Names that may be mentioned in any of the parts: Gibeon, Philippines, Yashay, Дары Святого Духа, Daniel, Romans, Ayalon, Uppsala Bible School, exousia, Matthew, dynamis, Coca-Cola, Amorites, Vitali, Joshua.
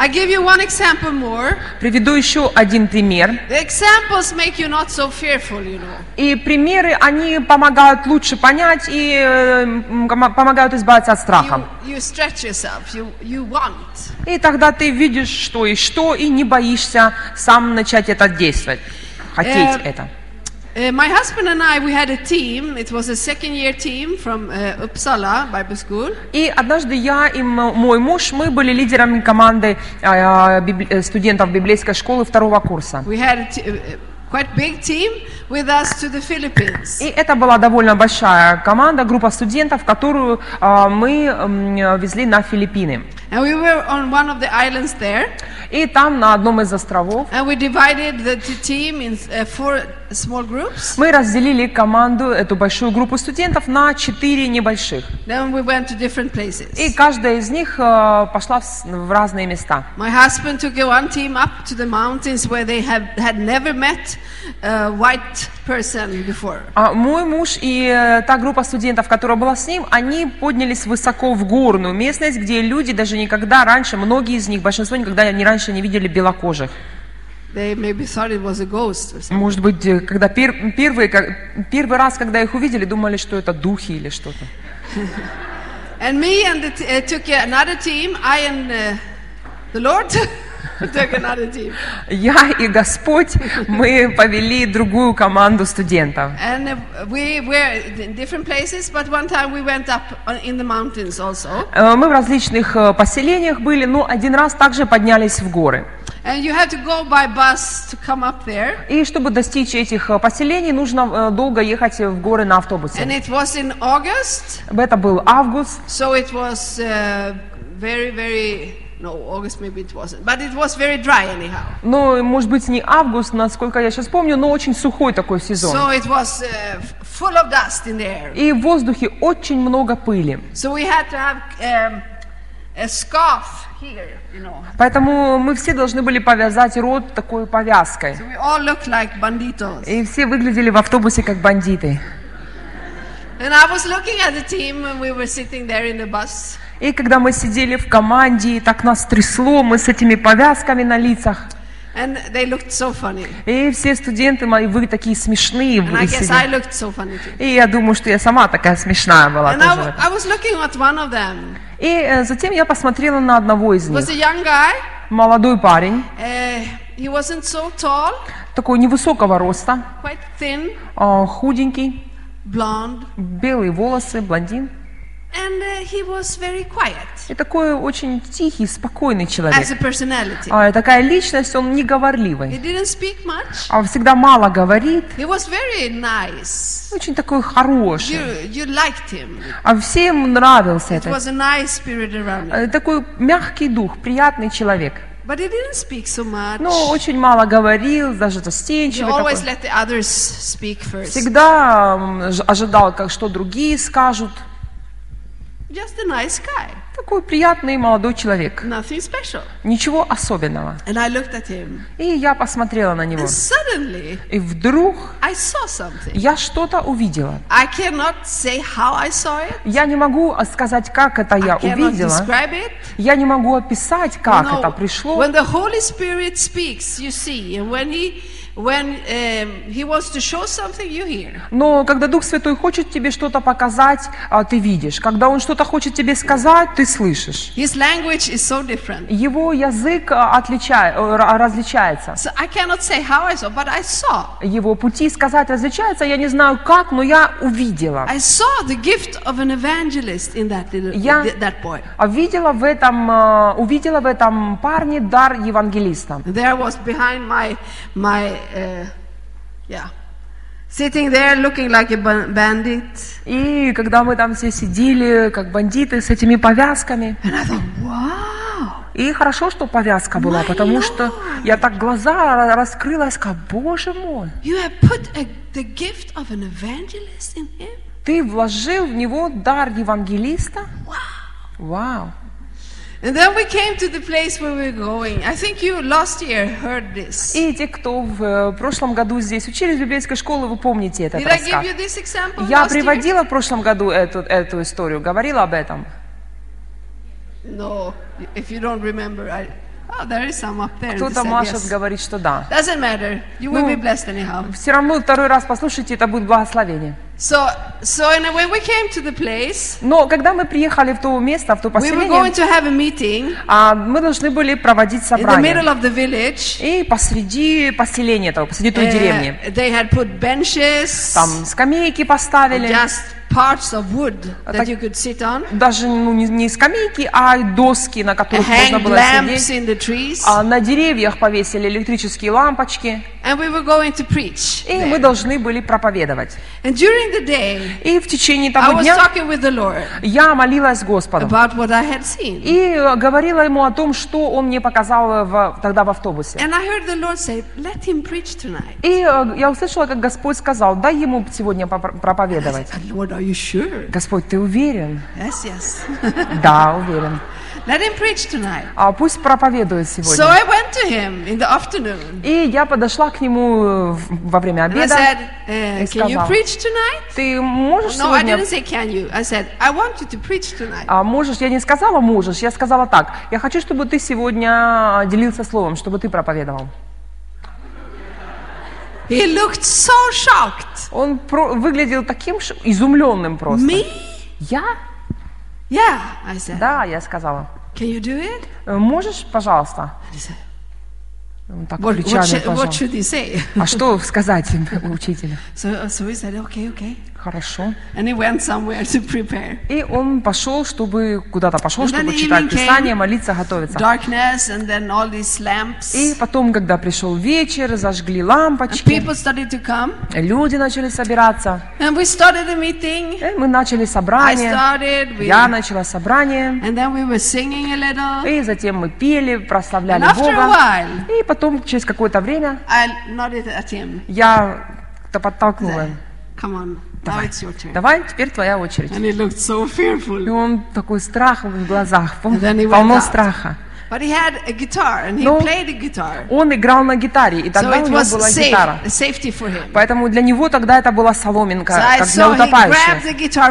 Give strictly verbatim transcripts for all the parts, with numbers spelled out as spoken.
I give you one example more. Приведу еще один пример. The examples make you not so fearful, you know. И примеры, они помогают лучше понять и э, помогают избавиться от страха. You, you stretch yourself, you, you want. И тогда ты видишь, что и что, и не боишься сам начать это действовать, хотеть uh, это. Uh, my husband and I, we had a team. It was a second-year team from uh, Uppsala Bible School. И однажды я и мой муж, мы были лидерами команды студентов библейской школы второго курса. We had a quite big team with us to the Philippines. И это была довольно большая команда, группа студентов, которую мы везли на Филиппины. And we were on one of the islands there. И там на одном из островов. And we divided the team in four small groups. Мы разделили команду, эту большую группу студентов, на четыре небольших. Then we went to different places. И каждая из них пошла в разные места. My husband took one team up to the mountains where they have had never met a white person before. А мой муж и та группа студентов, которая была с ним, они поднялись высоко в горную местность, где люди даже никогда раньше, многие из них, большинство никогда не раньше не видели белокожих. Может быть, когда пер, первый, как, первый раз, когда их увидели, думали, что это духи или что-то. Я и Господь, мы повели другую команду студентов. Мы в различных поселениях были, но один раз также поднялись в горы. И чтобы достичь этих поселений, нужно долго ехать в горы на автобусе. Это был август. No, August maybe it wasn't, but it was very dry anyhow. Ну, может быть, не август, насколько я сейчас помню, но очень сухой такой сезон. So it was uh, full of dust in the air. И в воздухе очень много пыли. So we had to have um, a scarf here, you know. Поэтому мы все должны были повязать рот такой повязкой. So we all looked like banditos. И все выглядели в автобусе как бандиты. And I was looking at the team when we were sitting there in the bus. И когда мы сидели в команде, и так нас трясло, мы с этими повязками на лицах. And they looked so funny. И все студенты мои, вы такие смешные. And I guess I looked so funny too. И я думаю, что я сама такая смешная была. And тоже. I was looking at one of them. И затем я посмотрела на одного из них. It was a young guy. Молодой парень. Uh, he wasn't so tall. Такой невысокого роста. Quite thin. Uh, худенький. Blonde. Белые волосы, блондин. And uh, he was very quiet. И такой очень тихий, спокойный человек. As a personality. А, такая личность, он неговорливый. He didn't speak much. А всегда мало говорит. He was very nice. Очень такой хороший. You, you liked him. А всем нравился It это. Was a nice spirit around him. Такой мягкий дух, приятный человек. But he didn't speak so much. Но очень мало говорил, даже застенчивый такой. He always let the others speak first. Всегда ожидал, как что другие скажут. Just a nice guy. Такой приятный молодой человек. Nothing special. Ничего особенного. And I looked at him. И я посмотрела на него. And suddenly, и вдруг I saw something. Я что-то увидела. I cannot say how I saw it. Я не могу сказать, как это я I увидела. Cannot describe it. Я не могу описать, как you know, это пришло. When the Holy Spirit speaks, you see, and when he When, um, he wants to show something, you hear. Но когда Дух Святой хочет тебе что-то показать, ты видишь. Когда Он что-то хочет тебе сказать, ты слышишь. His language is so different. Его язык отличает, различается. So I cannot say how I saw, but I saw. Его пути сказать различаются, я не знаю как, но я увидела. I saw the gift of an evangelist in that little, я that boy. Увидела в этом, увидела в этом парне дар евангелиста. There was behind my my Uh, yeah. Sitting there looking like a bandit. И когда мы там все сидели как бандиты с этими повязками. And I thought, wow. И хорошо, что повязка была, my потому Lord. Что я так глаза раскрылась, как Боже мой. You have put a, the gift of an evangelist in him? Ты вложил в него дар евангелиста? Вау. Wow. Wow. And then we came to the place where we're going. I think you last year heard this. И те, кто в прошлом году здесь учились в библейской школе, вы помните этот рассказ. Did I give you this example last year? Я приводила в прошлом году эту эту историю, говорила об этом. No, if you don't remember, I Кто-то машет, говорит, что да. Ну, все равно второй раз послушайте, это будет благословение. So, so in a way we came to the place. Но когда мы приехали в то место, в то поселение, we were going to have a meeting. А мы должны были проводить собрание. In the middle of the village. И посреди поселения этого, посреди той деревни. They had put benches. Там скамейки поставили. Just parts of wood that you could sit on. Даже ну не, не скамейки, а доски, на которых можно было сидеть. In the trees. А на деревьях повесили электрические лампочки. And we were going to preach. И мы должны были проповедовать. And during И в течение того дня я молилась Господу и говорила Ему о том, что Он мне показал в, тогда в автобусе. Say, и я услышала, как Господь сказал, дай Ему сегодня проповедовать. Said, sure? Господь, ты уверен? Yes, yes. Да, уверен. Let him preach tonight. А пусть проповедует сегодня. So I went to him in the afternoon. И я подошла к нему во время обеда и сказала, ты можешь сегодня... А можешь, я не сказала можешь, я сказала так, я хочу, чтобы ты сегодня делился словом, чтобы ты проповедовал. He looked so shocked. Он про- выглядел таким изумленным просто. Me? Я? Yeah, I said. Да, я сказала. Can you do it? Можешь, пожалуйста? Он так плечами пожал. А что сказать учителю? So, so we said, okay, okay. Хорошо. And he went somewhere to prepare. И он пошел, чтобы куда-то пошел, and чтобы читать Писание, молиться, готовиться. Darkness, and then all these lamps. И потом, когда пришел вечер, зажгли лампочки. And people started to come. Люди начали собираться. And we started the meeting. И мы начали собрание. I started, we... Я начала собрание. And then we were singing a little. И затем мы пели, прославляли and Бога. After a while, и потом, через какое-то время, I nodded at him. Я подтолкнула. Come on. Давай. Давай, теперь твоя очередь. So и он такой страх в глазах, полно страха. But he had a guitar, and he played a guitar. Он играл на гитаре, и тогда so у него была safe, гитара. Поэтому для него тогда это была соломинка, so как для утопающего.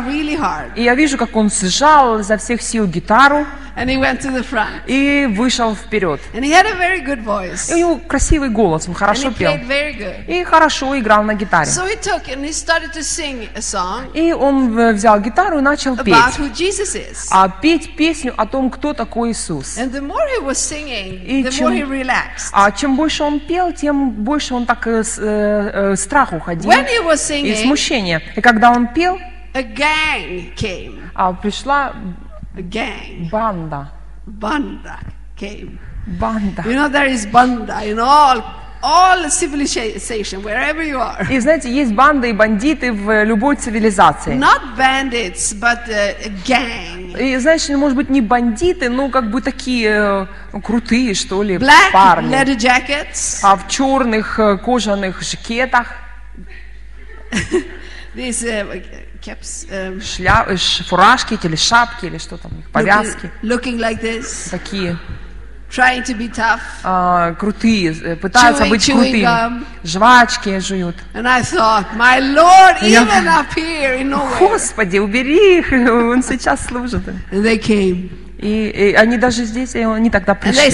Really и я вижу, как он сжал изо всех сил гитару, and he went to the front. И вышел вперед. And he had a very good voice. И у него красивый голос, он хорошо and he пел. Played very good. И хорошо играл на гитаре. So he took and he started to sing a song и он взял гитару и начал about петь. Who Jesus is. А петь песню о том, кто такой Иисус. And the more he was singing, и the чем, more he relaxed. А чем больше он пел, тем больше он так э, э, страх уходил. When he was singing, и смущение. И когда он пел, a gang came. А пришла gang. Banda. Banda came. Banda. You know there is banda in all all civilization wherever you are. И знаете, есть банды и бандиты в любой цивилизации. Not bandits, but a gang. И знаешь, может быть не бандиты, но как бы такие крутые что ли парни. Black leather jackets. А в черных кожаных жакетах. These caps, um, Шля... фуражки или шапки или что там, повязки. Looking, looking like this. Такие. Trying to be tough. Uh, крутые, пытаются chewing, быть крутыми. Жвачки жуют. And I thought, my Lord, even up here in Norway. Господи, убери их, он сейчас служит. And they came. И, и они даже здесь, и они тогда пришли.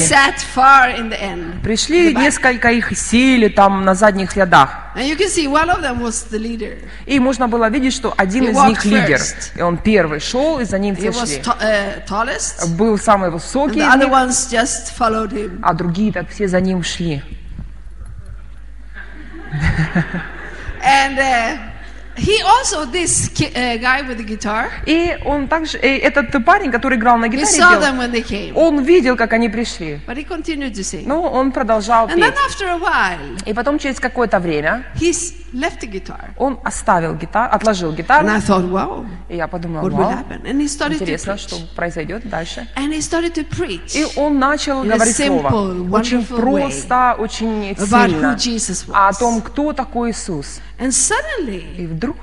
Пришли несколько их и сели там на задних рядах. See, и можно было видеть, что один he из них лидер. First. И он первый шел, и за ним все шли. Uh, tallest, был самый высокий, них, а другие так все за ним шли. And, uh, He also this guy with the guitar. И он также этот парень, который играл на гитаре, пел, он видел, как они пришли. But he continued to sing. Но он продолжал And петь. Then after a while, и потом через какое-то время left the guitar. Он оставил гитар, отложил гитару. And I thought, wow, и я подумала, интересно, что произойдет дальше. And he started to preach. И он начал говорить слово очень просто, очень сильно о том, кто такой Иисус. And suddenly, и вдруг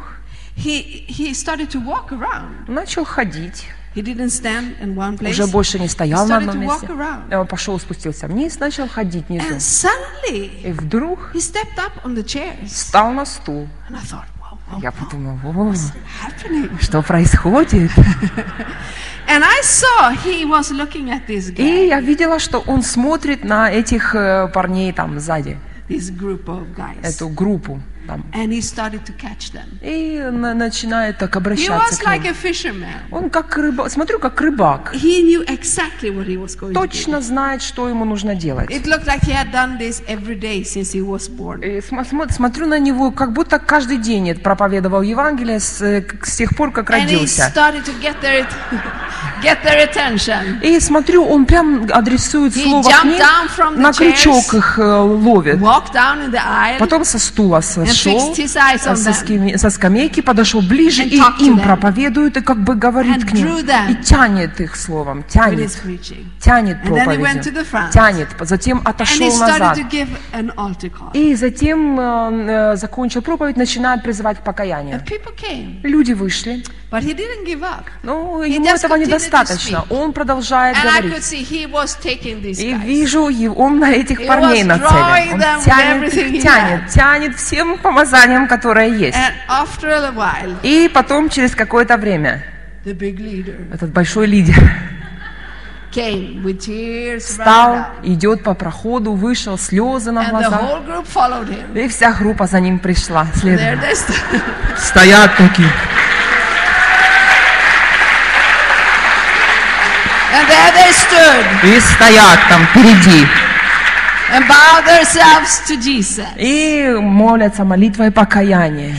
he, he started to walk around. Начал ходить. He didn't stand in one place. Уже больше не стоял на одном месте. Он пошел, спустился вниз, начал ходить внизу. And suddenly, и вдруг he stepped up on the chairs. Встал на стул. And I thought, wow, Я подумал, о, что происходит? And I saw he was looking at this guy. И я видела, что он смотрит на этих парней там сзади. This group of guys. Эту группу. Там. And he started to catch them. И начинает так обращаться к ним. He was like a fisherman. Он как рыбак, смотрю, как рыбак. He knew exactly what he was going to do. Точно знает, что ему нужно делать. It looked like he had done this every day since he was born. И смотрю на него, как будто каждый день проповедовал Евангелие с, с тех пор, как родился. And he started to get their, get their attention. И смотрю, он прям адресует слово к ним, на крючок их ловит. Walked down in the aisle. Потом со стула со шел, со, скамей, со скамейки подошел ближе и им проповедует, и как бы говорит к ним, и тянет их словом, тянет, тянет проповедью, тянет, затем отошел назад. И затем э, закончил проповедь, начинает призывать к покаянию. Люди вышли, но ему этого недостаточно, он продолжает говорить. И вижу, он на этих парней нацелен, он тянет, тянет, тянет, тянет всем помазанием, которое есть. While, и потом, через какое-то время, этот большой лидер встал, идет по проходу, вышел, слезы на глазах. И вся группа за ним пришла следом. Стоят такие. И стоят там впереди. And bow themselves to Jesus. И молятся молитвой покаяния.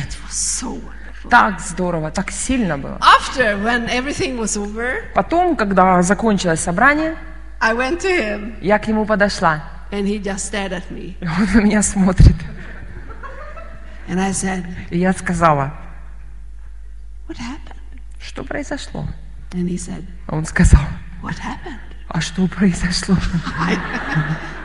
Так здорово, так сильно было. After, when everything was over, потом, когда закончилось собрание, I went to him, я к нему подошла. And he just stared at me. Он на меня смотрит. And I said, и я сказала, what happened? Что произошло? And he said, он сказал, what happened? А что произошло?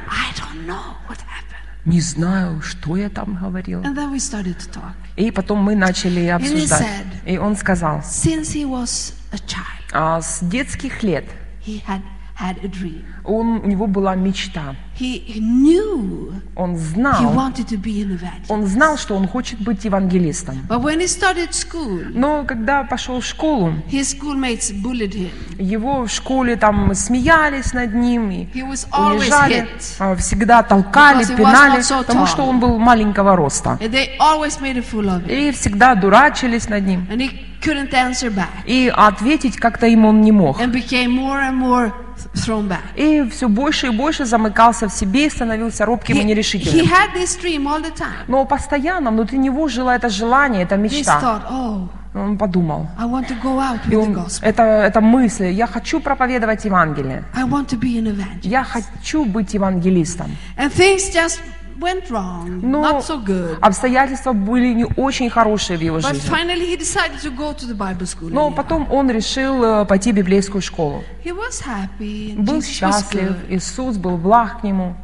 I don't know what happened. Не знаю, что я там говорила. And then we started to talk. И потом мы начали обсуждать. And he said, и он сказал, since he was a child, а с детских лет he had had a dream. Он, у него была мечта. He knew он знал, he wanted to be an evangelist. Он знал, что он хочет быть евангелистом. But when he started school, но когда пошел в школу, his schoolmates bullied him. Его в школе там смеялись над ним, и he was always унижали, hit. Всегда толкали, because пинали, so потому что он был маленького роста. And they always made a fool of him. И всегда дурачились над ним. And he couldn't answer back. И ответить как-то ему он не мог. And became more and more thrown back. И все больше и больше замыкался в себе и становился робким he, и нерешительным. He had this dream all the time. Но постоянно внутри него жило это желание, эта мечта. He thought, oh, он подумал, I want to go out with он, the gospel. Это, это мысль, я хочу проповедовать Евангелие. I want to be an evangelist. Я хочу быть евангелистом. And things just went wrong, но not so good. Обстоятельства были не очень хорошие в его But жизни. Finally he decided to go to the Bible school. Но потом он решил пойти в библейскую школу. He was happy, and был Jesus счастлив, was good. Иисус был благ к нему.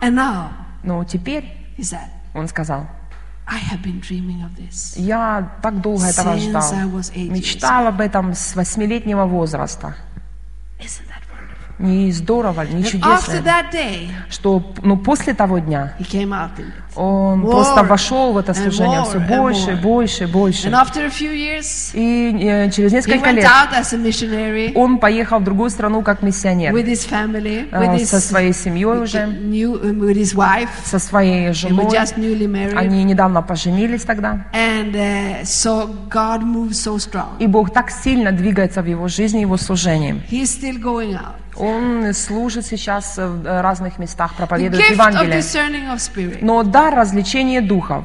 And now, но теперь he said, он сказал, I have been dreaming of this. Я так долго этого ждал, мечтал об этом с восьмилетнего возраста. Не здорово, не чудесно, что, ну, после того дня он more, просто вошел в это служение more, все больше, больше, больше. Years, и через несколько лет он поехал в другую страну как миссионер family, uh, со своей семьей уже, new, wife, со своей женой. Они недавно поженились тогда. And, uh, so God moves so strong. И Бог так сильно двигается в его жизни, его служением. Он служит сейчас в разных местах, проповедует Евангелие. Но дар развлечения духов.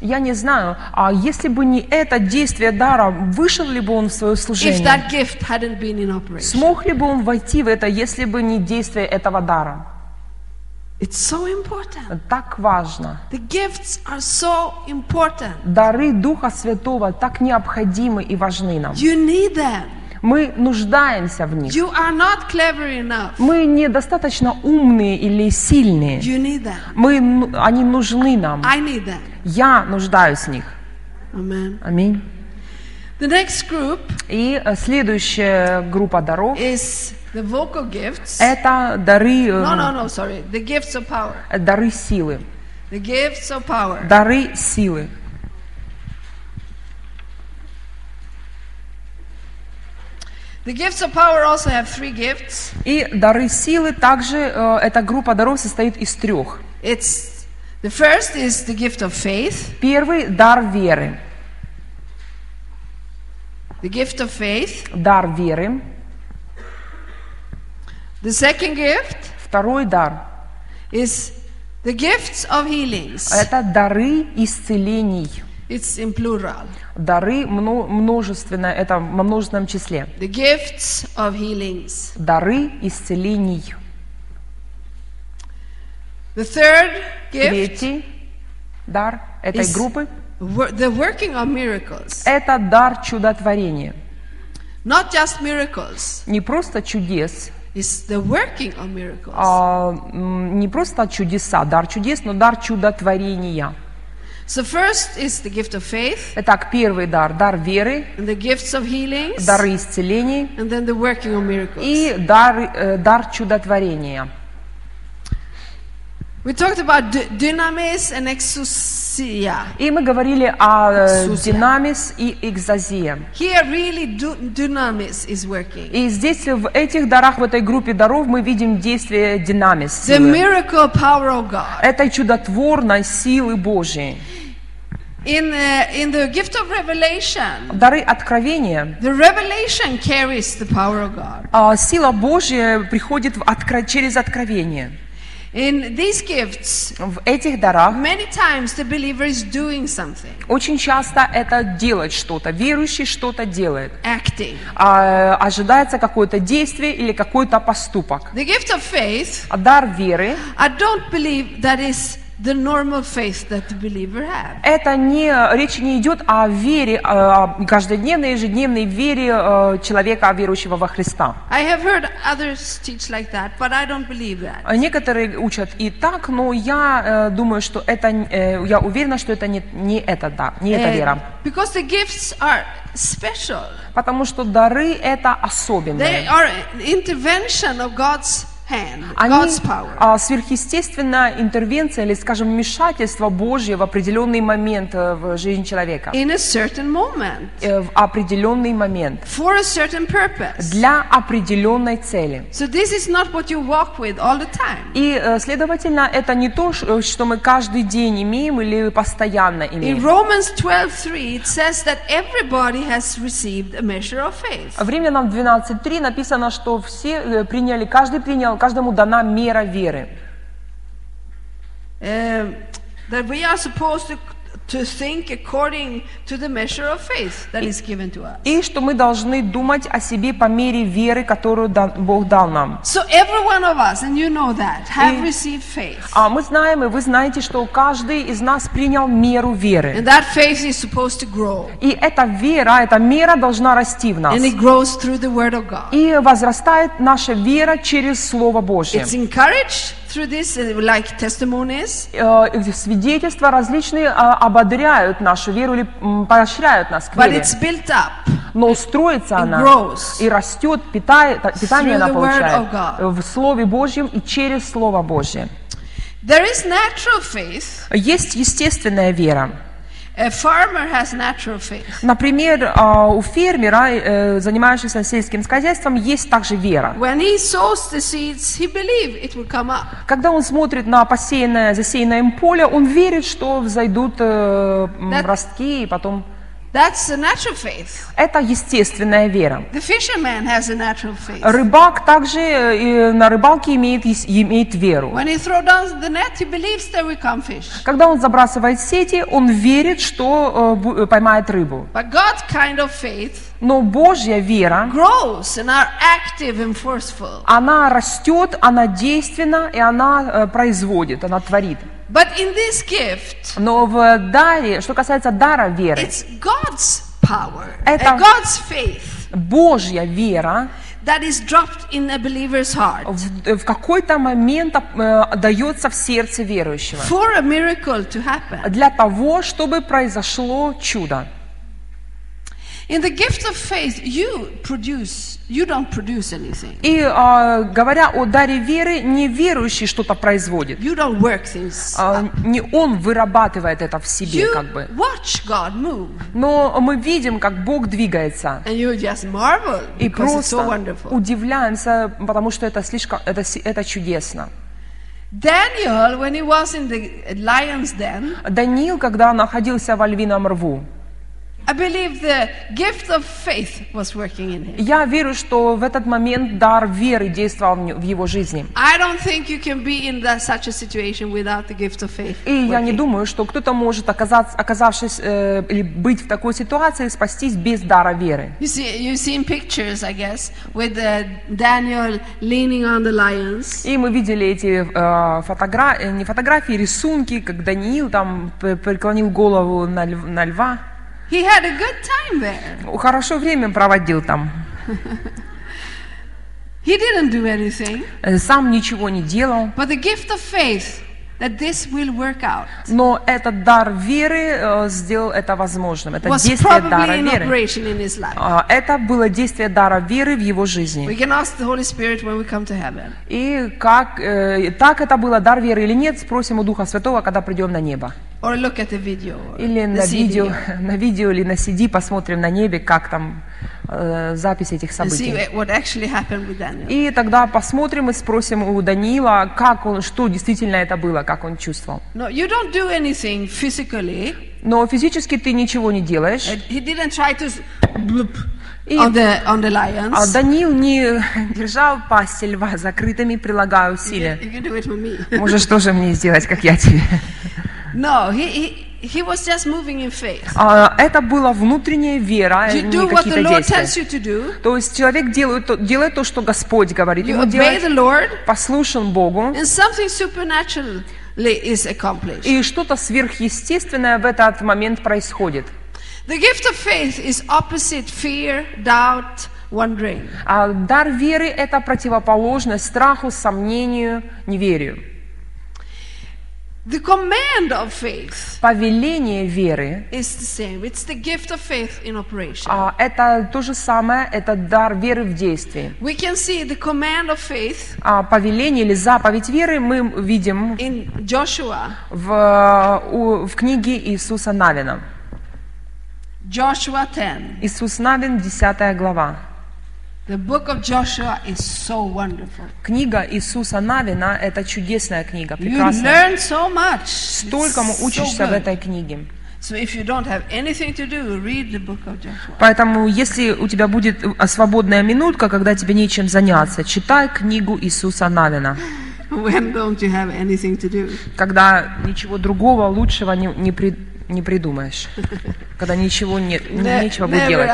Я не знаю, а если бы не это действие дара, вышел ли бы он в свое служение? Смог ли бы он войти в это, если бы не действие этого дара? It's so important. Так важно. The gifts are so important. Дары Духа Святого так необходимы и важны нам. You need them. Мы нуждаемся в них. You are not clever enough. Мы недостаточно умные или сильные. You need them. Мы, они нужны нам. I need them. Я нуждаюсь в них. Amen. Аминь. The next group и следующая группа даров is the vocal gifts. Это дары, no, no, no, sorry. The gifts of power. Дары силы. The gifts of power. Дары силы. The gifts of power also have three gifts. И дары силы также, э, эта группа даров состоит из трех. It's, the first is the gift of faith. Первый – дар веры. The gift of faith. Дар веры. The second gift. Второй дар. Is the gifts of healings. Это дары исцелений. It's in plural. Дары множественное, это во множественном числе. The gifts of healings. Дары исцелений. The third gift. Третий дар этой группы. The working of miracles. Это дар чудотворения. Not just miracles. Не просто чудес. It's the working of miracles. А, не просто чудеса, дар чудес, но дар чудотворения. So first is the gift of faith. Итак, первый дар, дар веры, and the gifts of healings, дары исцелений, and then the working of miracles. И дар, э, дар чудотворения. We talked about dynamis and exousia. И мы говорили о динамис и экзозия. Here really dynamis is working. И здесь в этих дарах, в этой группе даров мы видим действие динамис. The miracle power of God. Это чудотворной силы Божьей. In the, in the gift of revelation, дары откровения, the revelation carries the power of God. А сила Божья приходит в откро- через откровение. In these gifts, в этих дарах many times the believer is doing something. Очень часто это делает что-то, верующий что-то делает. Acting. А, ожидается какое-то действие или какой-то поступок. The gift of faith, дар веры, I don't believe that is the normal faith that the believer has. Это не, речь не идет о вере, о каждодневной, ежедневной вере человека, верующего во Христа. I have heard others teach like that, but I don't believe that. Некоторые учат и так, но я думаю, что это, я уверена, что это не, не это, да, не эта вера. Because the gifts are special. Потому что дары это особенные. They are intervention of God's. Они а, сверхъестественная интервенция или, скажем, вмешательство Божье в определенный момент в жизни человека. In a certain moment. В определенный момент. For a certain purpose. Для определенной цели. So this is not what you walk with all the time. И, следовательно, это не то, что мы каждый день имеем или постоянно имеем. In Romans twelve three it says that everybody has received a measure of faith. В Римлянам двенадцать три написано, что все приняли, каждый принял, каждому дана мера веры. Uh, that we are supposed to, to think according to the measure of faith that is given to us. И что мы должны думать о себе по мере веры, которую Бог дал нам. So every one of us, and you know that, have received faith. А мы знаем, и вы знаете, что каждый из нас принял меру веры. And that faith is supposed to grow. И эта вера, эта мера должна расти в нас. And it grows through the word of God. И возрастает наша вера через Слово Божье. It's encouraged. Through this, like testimonies. Свидетельства различные ободряют нашу веру или поощряют нас к вере. But it's built up. Но строится она и растет, питает, питание она получает в Слове Божьем и через Слово Божье. There is natural faith. Есть естественная вера. A farmer has natural faith. Например, у фермера, занимающегося сельским хозяйством, есть также вера. When he sows the seeds, he believes it will come up. Когда он смотрит на посеянное, засеянное им поле, он верит, что взойдут That... ростки и потом... That's a natural faith. Это естественная вера. The fisherman has a natural faith. Рыбак также на рыбалке имеет, имеет веру. When he throws down the net, he believes there will come fish. Когда он забрасывает сети, он верит, что э, поймает рыбу. But God's kind of faith. Но Божья вера grows and are active and forceful. Она растет, она действенна, и она э, производит, она творит. But in this gift, но в даре, что касается дара веры, it's God's power, это God's faith, Божья вера, that is dropped in a believer's heart. В, в какой-то момент э, дается в сердце верующего. For a miracle to happen. Для того, чтобы произошло чудо. In the gift of faith, you produce, you don't produce anything. И говоря о даре веры, неверующий что-то производит. You don't work things up. Не он вырабатывает это в себе, you как бы. Watch God move. Но мы видим, как Бог двигается. And you just marvel, и просто it's so wonderful. Удивляемся, потому что это слишком, это, это чудесно. Daniel, when he was in the lion's den, Даниил, когда находился во львином рву, I believe the gift of faith was working in him. Я верю, что в этот момент дар веры действовал в его жизни. И я не думаю, что кто-то может, оказаться, оказавшись э, или быть в такой ситуации, спастись без дара веры. И мы видели эти э, фотогра... не фотографии, рисунки, как Даниил там преклонил голову на, ль... на льва. He had a good time there. Хорошо время проводил там. He didn't do anything. Сам ничего не делал. But the gift of faith that this will work out. Но этот дар веры сделал это возможным. Это действие дара веры. Это было действие дара веры в его жизни. We can ask the Holy Spirit when we come to heaven. И как э, так это было дар веры или нет, спросим у Духа Святого, когда придем на небо. Or look at the video, or или the на, видео, на видео, или на си ди посмотрим на небе, как там э, запись этих событий. И тогда посмотрим и спросим у Даниила, как он, что действительно это было, как он чувствовал. No, you don't do anything physically. Но физически ты ничего не делаешь. He didn't try to И on the, on the lions. Даниил не держал пасти льва закрытыми, прилагая усилия. You can, you can do it for me. Можешь тоже мне сделать, как я тебе. No, he, he, he was just moving in faith. Uh, это была внутренняя вера, you do what the Lord tells you to do. То есть человек делает, делает то, что Господь говорит you ему делать, the Lord, послушен Богу, and something supernatural is accomplished. И что-то сверхъестественное в этот момент происходит. The gift of faith is opposite fear, doubt, wondering. Uh, дар веры – это противоположность страху, сомнению, неверию. The command of faith. Повеление веры. Is the same. It's the gift of faith in operation. А это то же самое, это дар веры в действии. We can see the command of faith. А повеление или заповедь веры мы видим in Joshua. В, у, в книге Иисуса Навина. Joshua ten. Иисус Навин, десятая глава. The book of Joshua is so wonderful. Книга Иисуса Навина – это чудесная книга, прекрасная. You learn so much. Столько мы учимся в этой книге. So if you don't have anything to do, read the book of Joshua. Поэтому, если у тебя будет свободная минутка, когда тебе нечем заняться, читай книгу Иисуса Навина. When don't you have anything to do? Когда ничего другого, лучшего не, не, при, не придумаешь. Когда ничего не, не, нечего будет делать.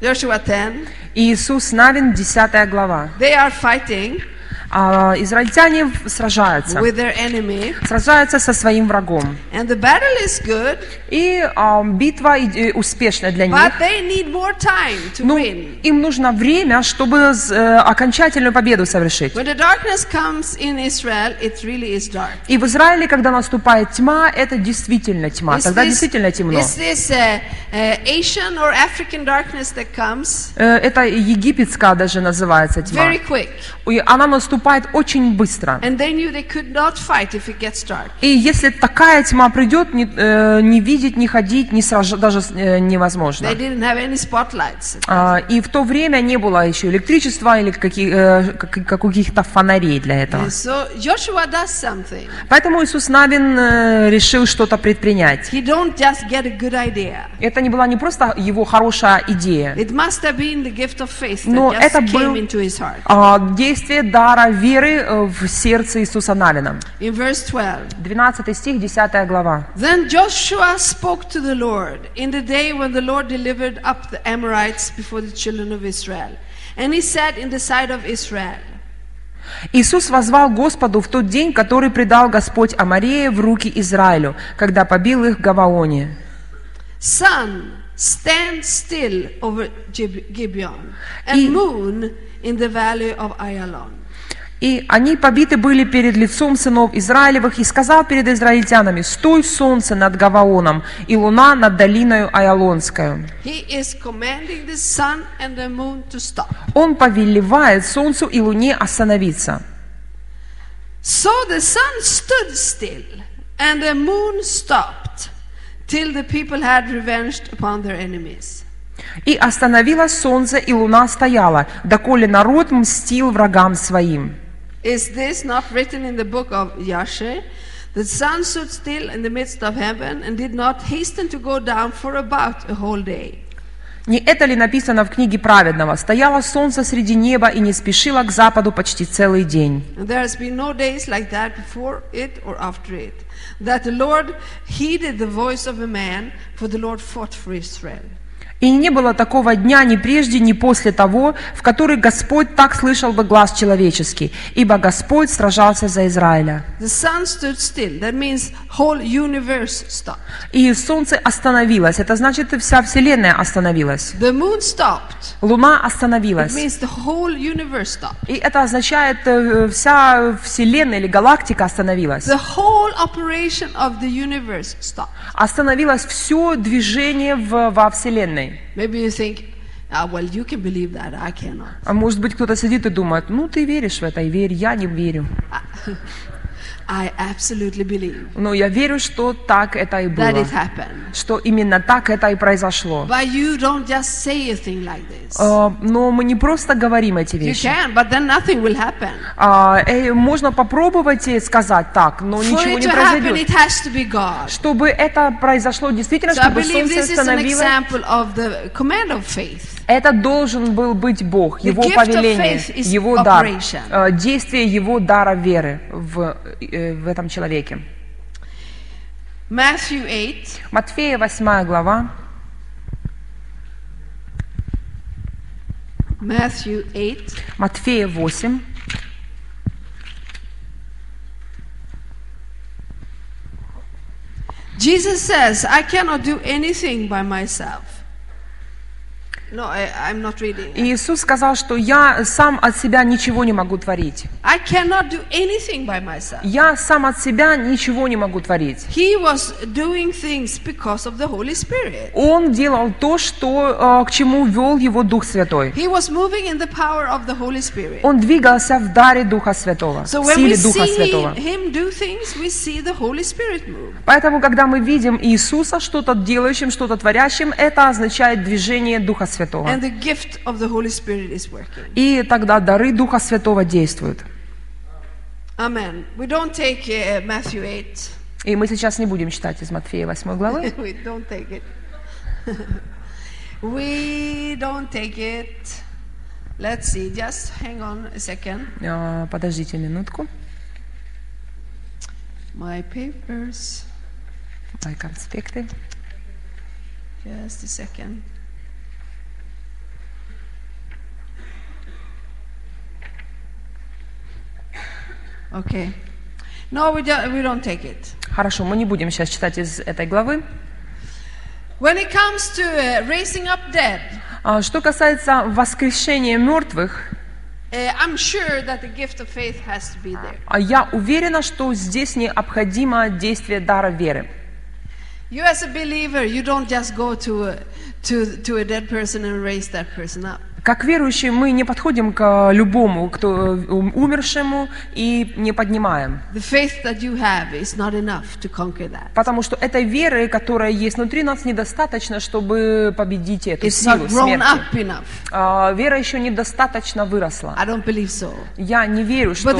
Joshua ten. Иисус Навин, десятая глава. They are fighting. А, израильтяне сражаются. With their enemy. Сражаются со своим врагом. And the battle is good. И а, битва и, успешна для них. But they need more time to Но win. Им нужно время, чтобы э, окончательную победу совершить. When the darkness comes in Israel, it really is dark. И в Израиле, когда наступает тьма, это действительно тьма. Is Тогда this, действительно темно. Is this, uh, uh, Asian or African darkness that comes? Это египетская даже называется тьма. Very quick. И она наступает очень быстро. И если такая тьма придет, не, э, не видеть, не ходить, не сража, даже э, невозможно. А, и в то время не было еще электричества или каких, э, каких-то фонарей для этого. So Поэтому Иисус Навин э, решил что-то предпринять. Это не была не просто его хорошая идея, но это было действие дара веры в сердце Иисуса Навина. двенадцатый стих, десятая глава. Then Joshua spoke to the Lord in the day when the Lord delivered up the Amorites before the children of Israel. And he said in the sight of Israel. Иисус воззвал Господу в тот день, который предал Господь Амореев в руки Израилю, когда побил их в Гаваоне. Sun, stand still over Gibeon, and moon in the valley of Ayalon. И они побиты были перед лицом сынов Израилевых, и сказал перед израильтянами: «Стой, солнце над Гаваоном, и луна над долиною Айалонскою». Он повелевает солнцу и луне остановиться. So the sun stood still, and the moon stopped, till the people had revenged upon their enemies. И остановилось солнце, и луна стояла, доколе народ мстил врагам своим. Is this not written in the book of Yashay? The sun stood still in the midst of heaven and did not hasten to go down for about a whole day. Не это ли написано в книге праведного? Стояло солнце среди неба и не спешило к западу почти целый день. There has been no days like that before it or after it, that the Lord heeded the voice of a man, for the Lord fought for Israel. И не было такого дня ни прежде, ни после того, в который Господь так слышал бы глаз человеческий, ибо Господь сражался за Израиля. И солнце остановилось, это значит, вся вселенная остановилась. Луна остановилась. И это означает, вся вселенная или галактика остановилась. Остановилось все движение в, во вселенной. Maybe you think, ah, well, you can believe that. I cannot. А может быть, кто-то сидит и думает: ну ты веришь в это, и верь, я не верю. I absolutely believe. Но я верю, что так это и было, что именно так это и произошло. But you don't just say a thing like this. Uh, но мы не просто говорим эти вещи. You can, but then nothing will happen. Uh, э, можно попробовать и сказать так, но For ничего не произойдет. Happen, it has to be God. Чтобы это произошло действительно, so чтобы солнце остановилось. Это должен был быть Бог, Его повеление, Его дар, uh, действие Его дара веры в в этом человеке. Матфея восьмая глава. Матфея восемь. Jesus says, I cannot do anything by myself. No, I, I'm not reading. Иисус сказал, что я сам от себя ничего не могу творить. I cannot do anything by myself. Я сам от себя ничего не могу творить. He was doing things because of the Holy Spirit. Он делал то, что, к чему вел его Дух Святой. He was moving in the power of the Holy Spirit. Он двигался в даре Духа Святого, в силе Духа Святого. Поэтому, когда мы видим Иисуса что-то делающим, что-то творящим, это означает движение Духа Святого. And the gift of the Holy Spirit is working. И тогда дары Духа Святого действуют. Amen. We don't take uh, Matthew eight. И мы сейчас не будем читать из Матфея восьмой главы. We don't take it. We don't take it. Let's see. Just hang on a second. Uh, подождите минутку. My papers. Мои конспекты. Just a second. Okay. No, we don't, we don't take it. Хорошо, мы не будем сейчас читать из этой главы. When it comes to uh, raising up dead, uh, что касается воскрешения мертвых, uh, I'm sure that the gift of faith has to be there. Я уверена, что здесь необходимо действие дара веры. You as a believer, you don't just go to a, to to a dead person and raise that person up. Как верующие мы не подходим к любому, кто умершему, и не поднимаем. Потому что этой веры, которая есть внутри нас, недостаточно, чтобы победить эту силу смерти. Uh, вера еще недостаточно выросла. So. Я не верю, что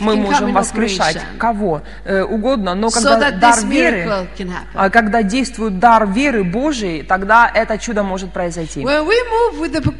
мы можем воскрешать кого uh, угодно, но когда so дар веры, uh, когда действует дар веры Божией, тогда это чудо может произойти.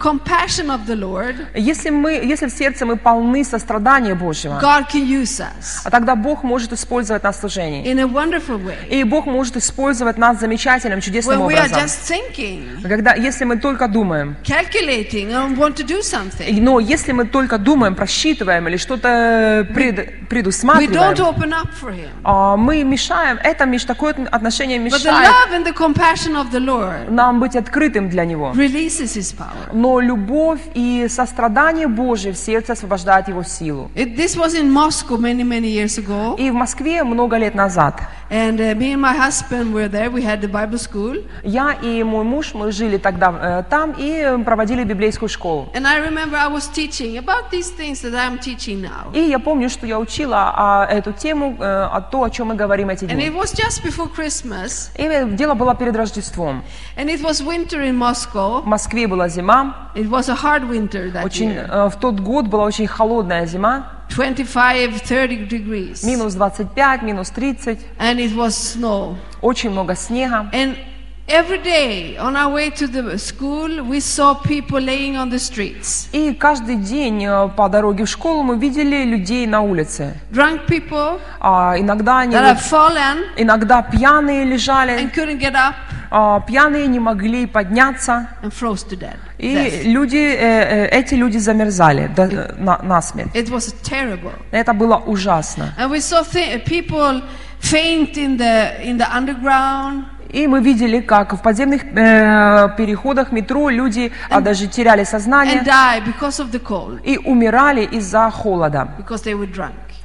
Compassion of the Lord, если мы, если в сердце мы полны сострадания Божьего, God can use us. А тогда Бог может использовать нас в служении. In a wonderful way. И Бог может использовать нас замечательным, чудесным When образом. We are just thinking, когда, если мы только думаем, calculating and want to do something, но если мы только думаем, просчитываем или что-то пред, предусматриваем, we don't open up for him. А мы мешаем, это такое отношение мешает. But the love and the compassion of the Lord нам быть открытым для Него. Releases his power. Но его любовь и сострадание Божие в сердце освобождает его силу. This was in Moscow many, many years ago. И в Москве много лет назад. And me and my husband were there. We had the Bible school. Я и мой муж, мы жили тогда там и проводили библейскую школу. And I remember I was teaching about these things that I'm teaching now. И я помню, что я учила эту тему, о том, о чем мы говорим эти дни. And it was just before Christmas. И дело было перед Рождеством. And it was winter in Moscow. В Москве была зима. It was a hard winter that year. В тот год была очень холодная зима. twenty-five, thirty degrees. Минус двадцать пять, минус тридцать. And it was snow. Очень много снега. And every day on our way to the school, we saw people laying on the streets. И каждый день по дороге в школу мы видели людей на улице. Drunk people. А иногда они. That had fallen. Иногда пьяные лежали. And couldn't get up. А пьяные не могли подняться. And froze to death. И люди, э, эти люди замерзали it, на, насмерть. It was terrible. Это было ужасно. And we saw people faint in the, in the underground. И мы видели, как в подземных э, переходах метро люди and, а, даже теряли сознание и умирали из-за холода,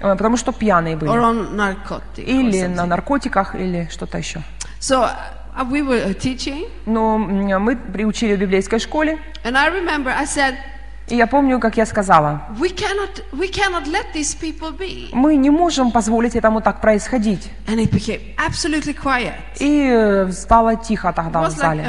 потому что пьяные были, или на наркотиках, или что-то еще. So, we were teaching. Но мы приучили в библейской школе. And I remember, I said, и я помню, как я сказала, we cannot, we cannot let these people be. Мы не можем позволить этому так происходить. And it became absolutely quiet. И стало тихо тогда в зале.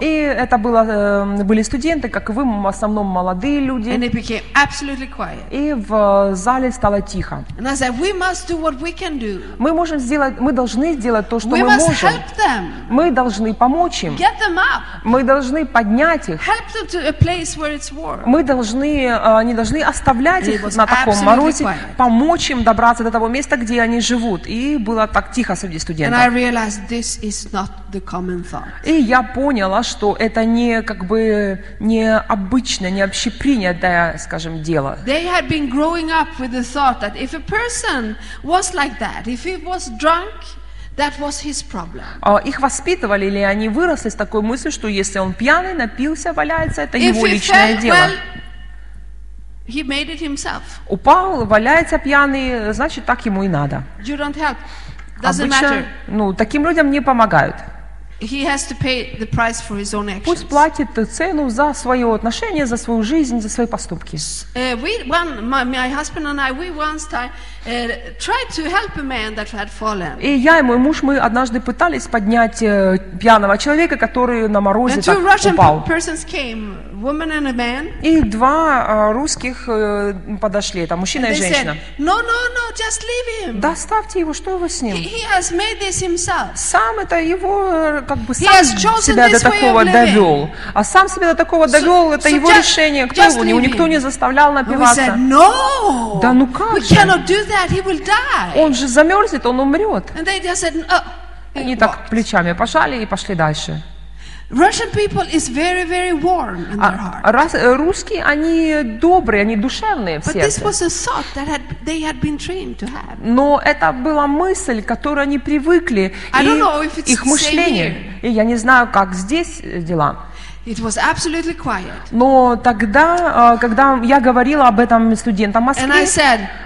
И это было, были студенты, как и вы, в основном молодые люди. And it became absolutely quiet. И в зале стало тихо. And I said, we must do what we can do. Мы можем сделать, мы должны сделать то, что we мы must можем. Help them. Мы должны помочь им. Get them up. Мы должны поднять их. Help them to Мы должны, э, не должны оставлять их на таком морозе, quiet. Помочь им добраться до того места, где они живут. И было так тихо среди студентов. И я поняла, что это не как бы необычное, не общепринятое, скажем, дело. That was his problem. Их воспитывали, или они выросли с такой мыслью, что если он пьяный, напился, валяется, это его личное дело. He made it himself. Упал, валяется пьяный, значит, так ему и надо. You don't help. Doesn't matter. Ну, таким людям не помогают. He has to pay the price for his own actions. Пусть платит цену за свое отношение, за свою жизнь, за свои поступки. И я и мой муж, мы однажды пытались поднять пьяного человека, который на морозе так упал. И два русских подошли, это мужчина и женщина. Да, оставьте его, что его с ним? Сам это его... Как бы сам себя до такого довел. А сам себя до такого довел, so, это so его just, решение. Кто его? Его никто не заставлял напиваться. Said, no, да ну как же? Он же замерзнет, он умрет. Said, oh, Они так плечами пожали и пошли дальше. Russian people is very, very warm in their heart. Русские, они добрые, они душевные в сердце. Но это была мысль, к которой они привыкли, и их мышление. И я не знаю, как здесь дела. It was absolutely quiet. Но тогда, когда я говорила об этом студентам Москвы,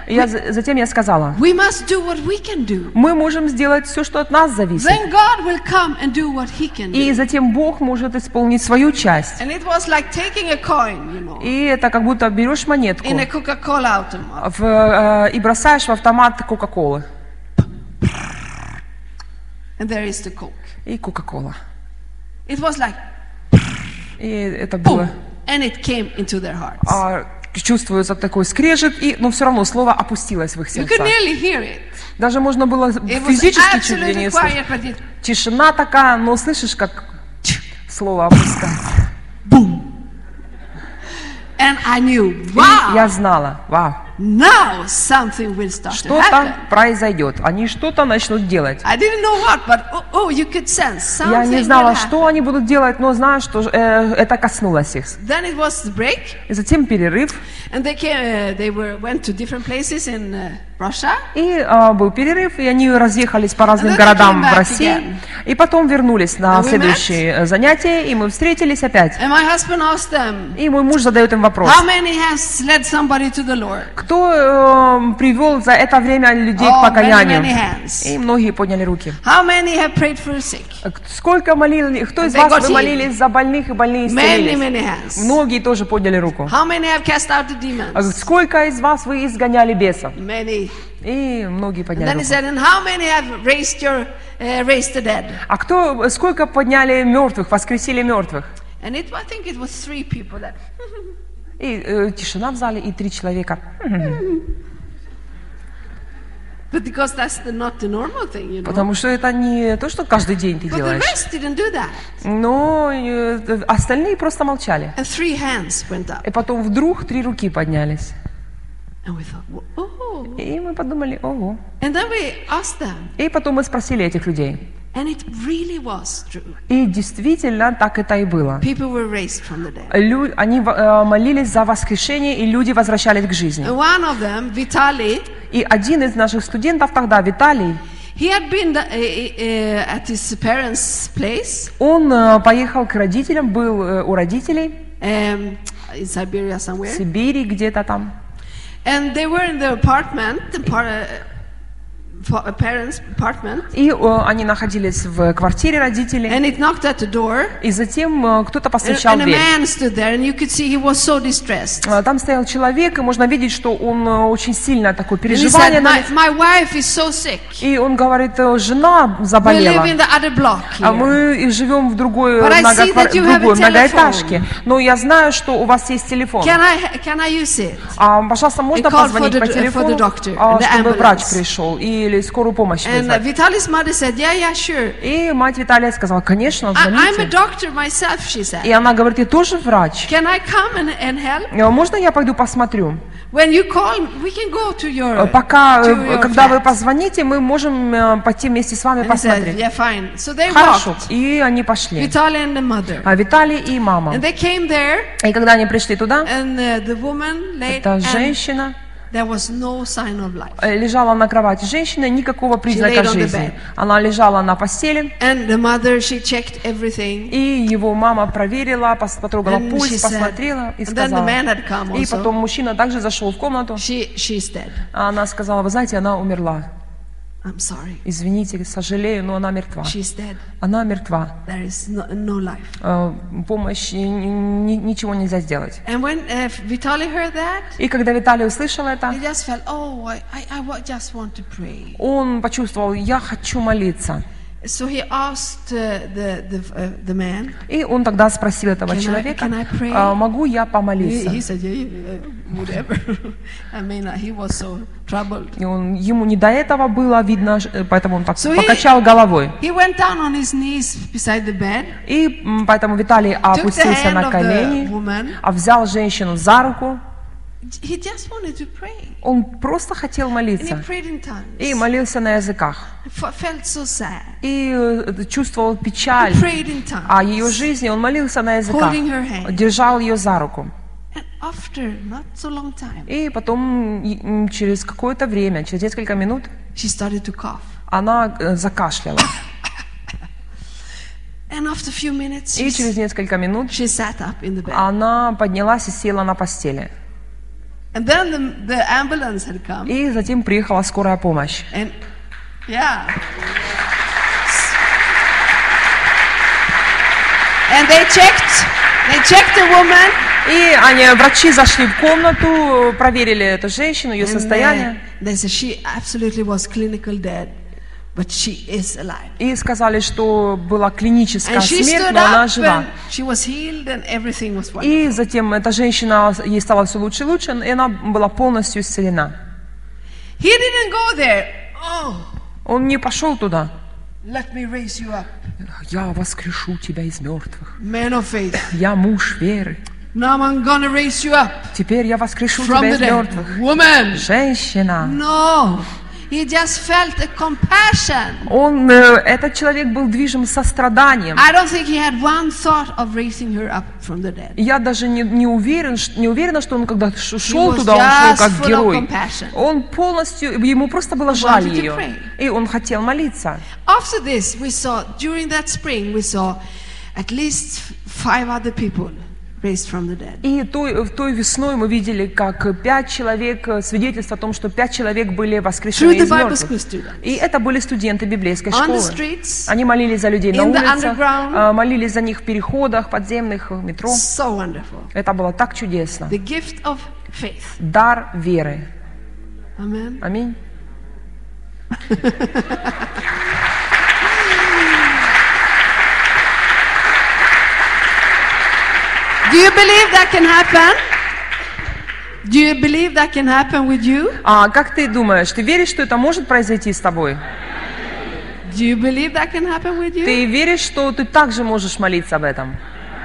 я, затем я сказала, we must do what we can do. Мы можем сделать все, что от нас зависит. Then God will come and do what he can do. И затем Бог может исполнить свою часть. And it was like taking a coin, you know, и это как будто берешь монетку in a Coca-Cola automat. В, э, и бросаешь в автомат Кока-Колы. И Кока-Кола. It was like И это было. А, чувствуется такой скрежет, и, но все равно слово опустилось в их сердца. Даже можно было it физически чуть ли не слышать. It... Тишина такая, но слышишь, как слово опускается. Wow. Я знала, вау. Now something will start to happen. Что-то произойдет. Они что-то начнут делать. I didn't know what, but oh, you could sense something. Я не знала, что они будут делать, но знаю, что э, это коснулось их. Then it was the break. И затем перерыв. And they came, uh, they were, went to different places in uh, Russia. И uh, был перерыв, и они разъехались по разным городам в России. И потом вернулись на следующие занятия, и мы встретились опять. И мой муж задает им вопрос. Кто э, привел за это время людей oh, к покаянию? Many, many и многие подняли руки. Сколько молили, кто из вас молились за больных и больные исцелились? Many, many многие тоже подняли руку. Сколько из вас вы изгоняли бесов? Many. И многие подняли руку. Said, your, uh, а кто, сколько подняли мертвых, воскресили мертвых? It, that... И э, тишина в зале, и три человека. But because that's the, not the normal thing, you know? Потому что это не то, что каждый день ты But делаешь. The rest didn't do that. Но э, остальные просто молчали. And three hands went up. И потом вдруг три руки поднялись. And we thought, oh. И мы подумали, ого. And then we asked them. И потом мы спросили этих людей. And it really was true. И действительно так это и было. People were raised from the dead. Лю... Они э, молились за воскрешение, и люди возвращались к жизни. And one of them, Vitali, и один из наших студентов тогда, Виталий, он э, поехал к родителям, был э, у родителей um, in Siberia somewhere. В Сибири где-то там. And they were in the apartment, the par parents' apartment. И uh, они находились в квартире родителей. And it knocked at the door. И затем uh, кто-то постучал в дверь. Там стоял человек, и можно видеть, что он uh, очень сильно такое переживание. И он говорит, жена заболела. А мы живем в другой многоэтажке. Но я знаю, что у вас есть телефон. Can I, can I use it? Uh, пожалуйста, можно позвонить по телефону, uh, чтобы врач пришел. Или скорую помощь. And, uh, said, yeah, yeah, sure. И мать Виталия сказала, конечно, звоните. Myself, и она говорит, я тоже врач. Can I come and, and можно я пойду посмотрю? When you call, we can go to your, Пока, to your когда flat. Вы позвоните, мы можем пойти вместе с вами and посмотреть. Said, yeah, fine. So they Хорошо. Walked. И они пошли. Vitali and the mother. А Виталий и мама. And they came there, и когда они пришли туда, and, uh, the woman laid эта женщина There was no sign of life. Лежала на кровати женщина, никакого признака жизни. Она лежала на постели. And the mother, she checked everything. И его мама проверила, потрогала пульс, посмотрела и сказала. И потом мужчина также зашел в комнату. She, she's dead. Она сказала, вы знаете, она умерла. I'm sorry. Извините, сожалею, но она мертва. She's dead. Она мертва. There is no, no life. Uh, помощь, ни, ничего нельзя сделать. And when, uh, Vitali heard that, и когда Виталий услышал это, he just felt, oh, I, I just want to pray. Он почувствовал, я хочу молиться. So he asked, uh, the, the, uh, the man, и он тогда спросил этого человека, I, uh, могу я помолиться? He, he said, yeah, I mean, he was so troubled. И он, ему не до этого было видно, поэтому он так so покачал he, головой. He went down on his knees beside the bed, и поэтому Виталий опустился на колени, а взял женщину за руку. He just wanted to pray. Он просто хотел молиться. And he prayed in tongues. И молился на языках. Felt so sad. И чувствовал печаль о ее жизни. Он молился на языках, держал ее за руку. And after not so long time, и потом через какое-то время, через несколько минут, she started to cough. Она закашляла. And after a few minutes, и через несколько минут she sat up in the bed. Она поднялась и села на постели. And then the, the ambulance had come. И затем приехала скорая помощь. And, yeah. And they checked, they checked the woman. И они, врачи зашли в комнату, проверили эту женщину, ее состояние. They said she absolutely was clinically dead. But she is alive. И сказали, что была клиническая смерть, но она жива. И затем эта женщина, ей стало все лучше и лучше, и она была полностью исцелена. He didn't go there. Oh. Он не пошел туда. Let me raise you up. Я воскрешу тебя из мертвых. Man of faith. Я муж веры. Now I'm gonna raise you up. Теперь я воскрешу тебя из мертвых. Woman. Женщина. No. He just felt a compassion. Он, этот человек был движим состраданием. I don't think he had one thought of raising her up from the dead. Я даже не, не, уверен, не уверена, что он когда шел туда, он шел как герой. Он полностью, ему просто было жаль ее. И он хотел молиться. After this, we saw, during that spring, we saw at least five other people. И той, той весной мы видели, как пять человек, свидетельство о том, что пять человек были воскрешены из мертвых. И это были студенты библейской школы. Streets, они молились за людей на улицах, молились за них в переходах, подземных, в метро. So это было так чудесно. The gift of faith. Дар веры. Аминь. Do you believe that can happen? Do you believe that can happen with you? А как ты думаешь, ты веришь, что это может произойти с тобой? Do you believe that can happen with you? Ты веришь, что ты также можешь молиться об этом?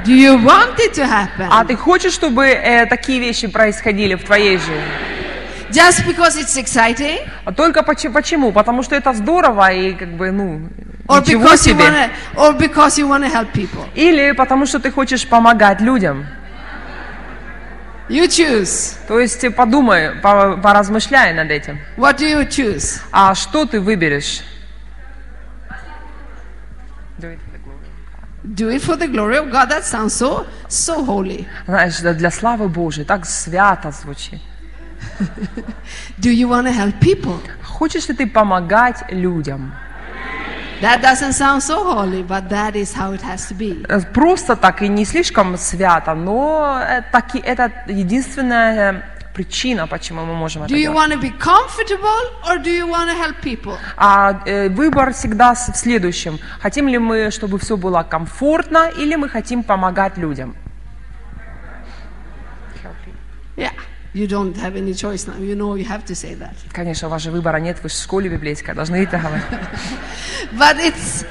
Do you want it to happen? А ты хочешь, чтобы э, такие вещи происходили в твоей жизни? Just because it's exciting? А только почему? Потому что это здорово и как бы ну. Or because, you wanna, or because you want to help people. Или потому что ты хочешь помогать людям. You choose. То есть подумай, поразмышляй над этим. What do you choose? А что ты выберешь? Do it for the glory of God. That sounds so, so holy. Знаешь, для славы Божьей. Так свято звучит. Do you want to help people? Хочешь ли ты помогать людям? That doesn't sound so holy, but that is how it has to be. Просто так и не слишком свято, но таки это единственная причина, почему мы можем это делать. Do you want to be comfortable or do you want to help people? А выбор всегда в следующем: хотим ли мы, чтобы все было комфортно, или мы хотим помогать людям? Yeah. You don't have any choice now. You know you have to say that. Конечно, у вас же выбора нет, вы же в школе библейской, должны это говорить. But it's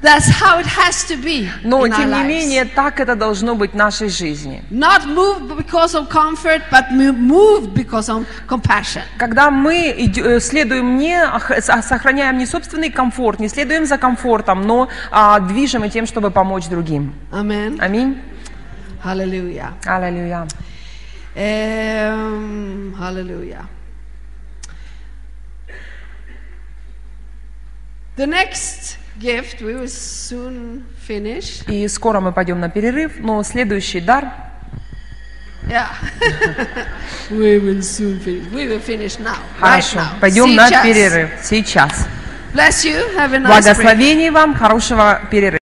that's how it has to be. Но тем не менее так это должно быть в нашей жизни. Not move because of comfort, but move because of compassion. Когда мы следуем не, сохраняем не собственный комфорт, не следуем за комфортом, но а, движем и тем, чтобы помочь другим. Аминь. Аминь. Аллилуйя. Аллилуйя. Um, hallelujah. The next gift we will soon finish. И скоро мы пойдем на перерыв, но следующий дар. Yeah. We will soon finish. We will finish now. Хорошо. Right now. Пойдем сейчас на перерыв сейчас. Bless you. Have a nice break. Благословений вам, хорошего перерыва.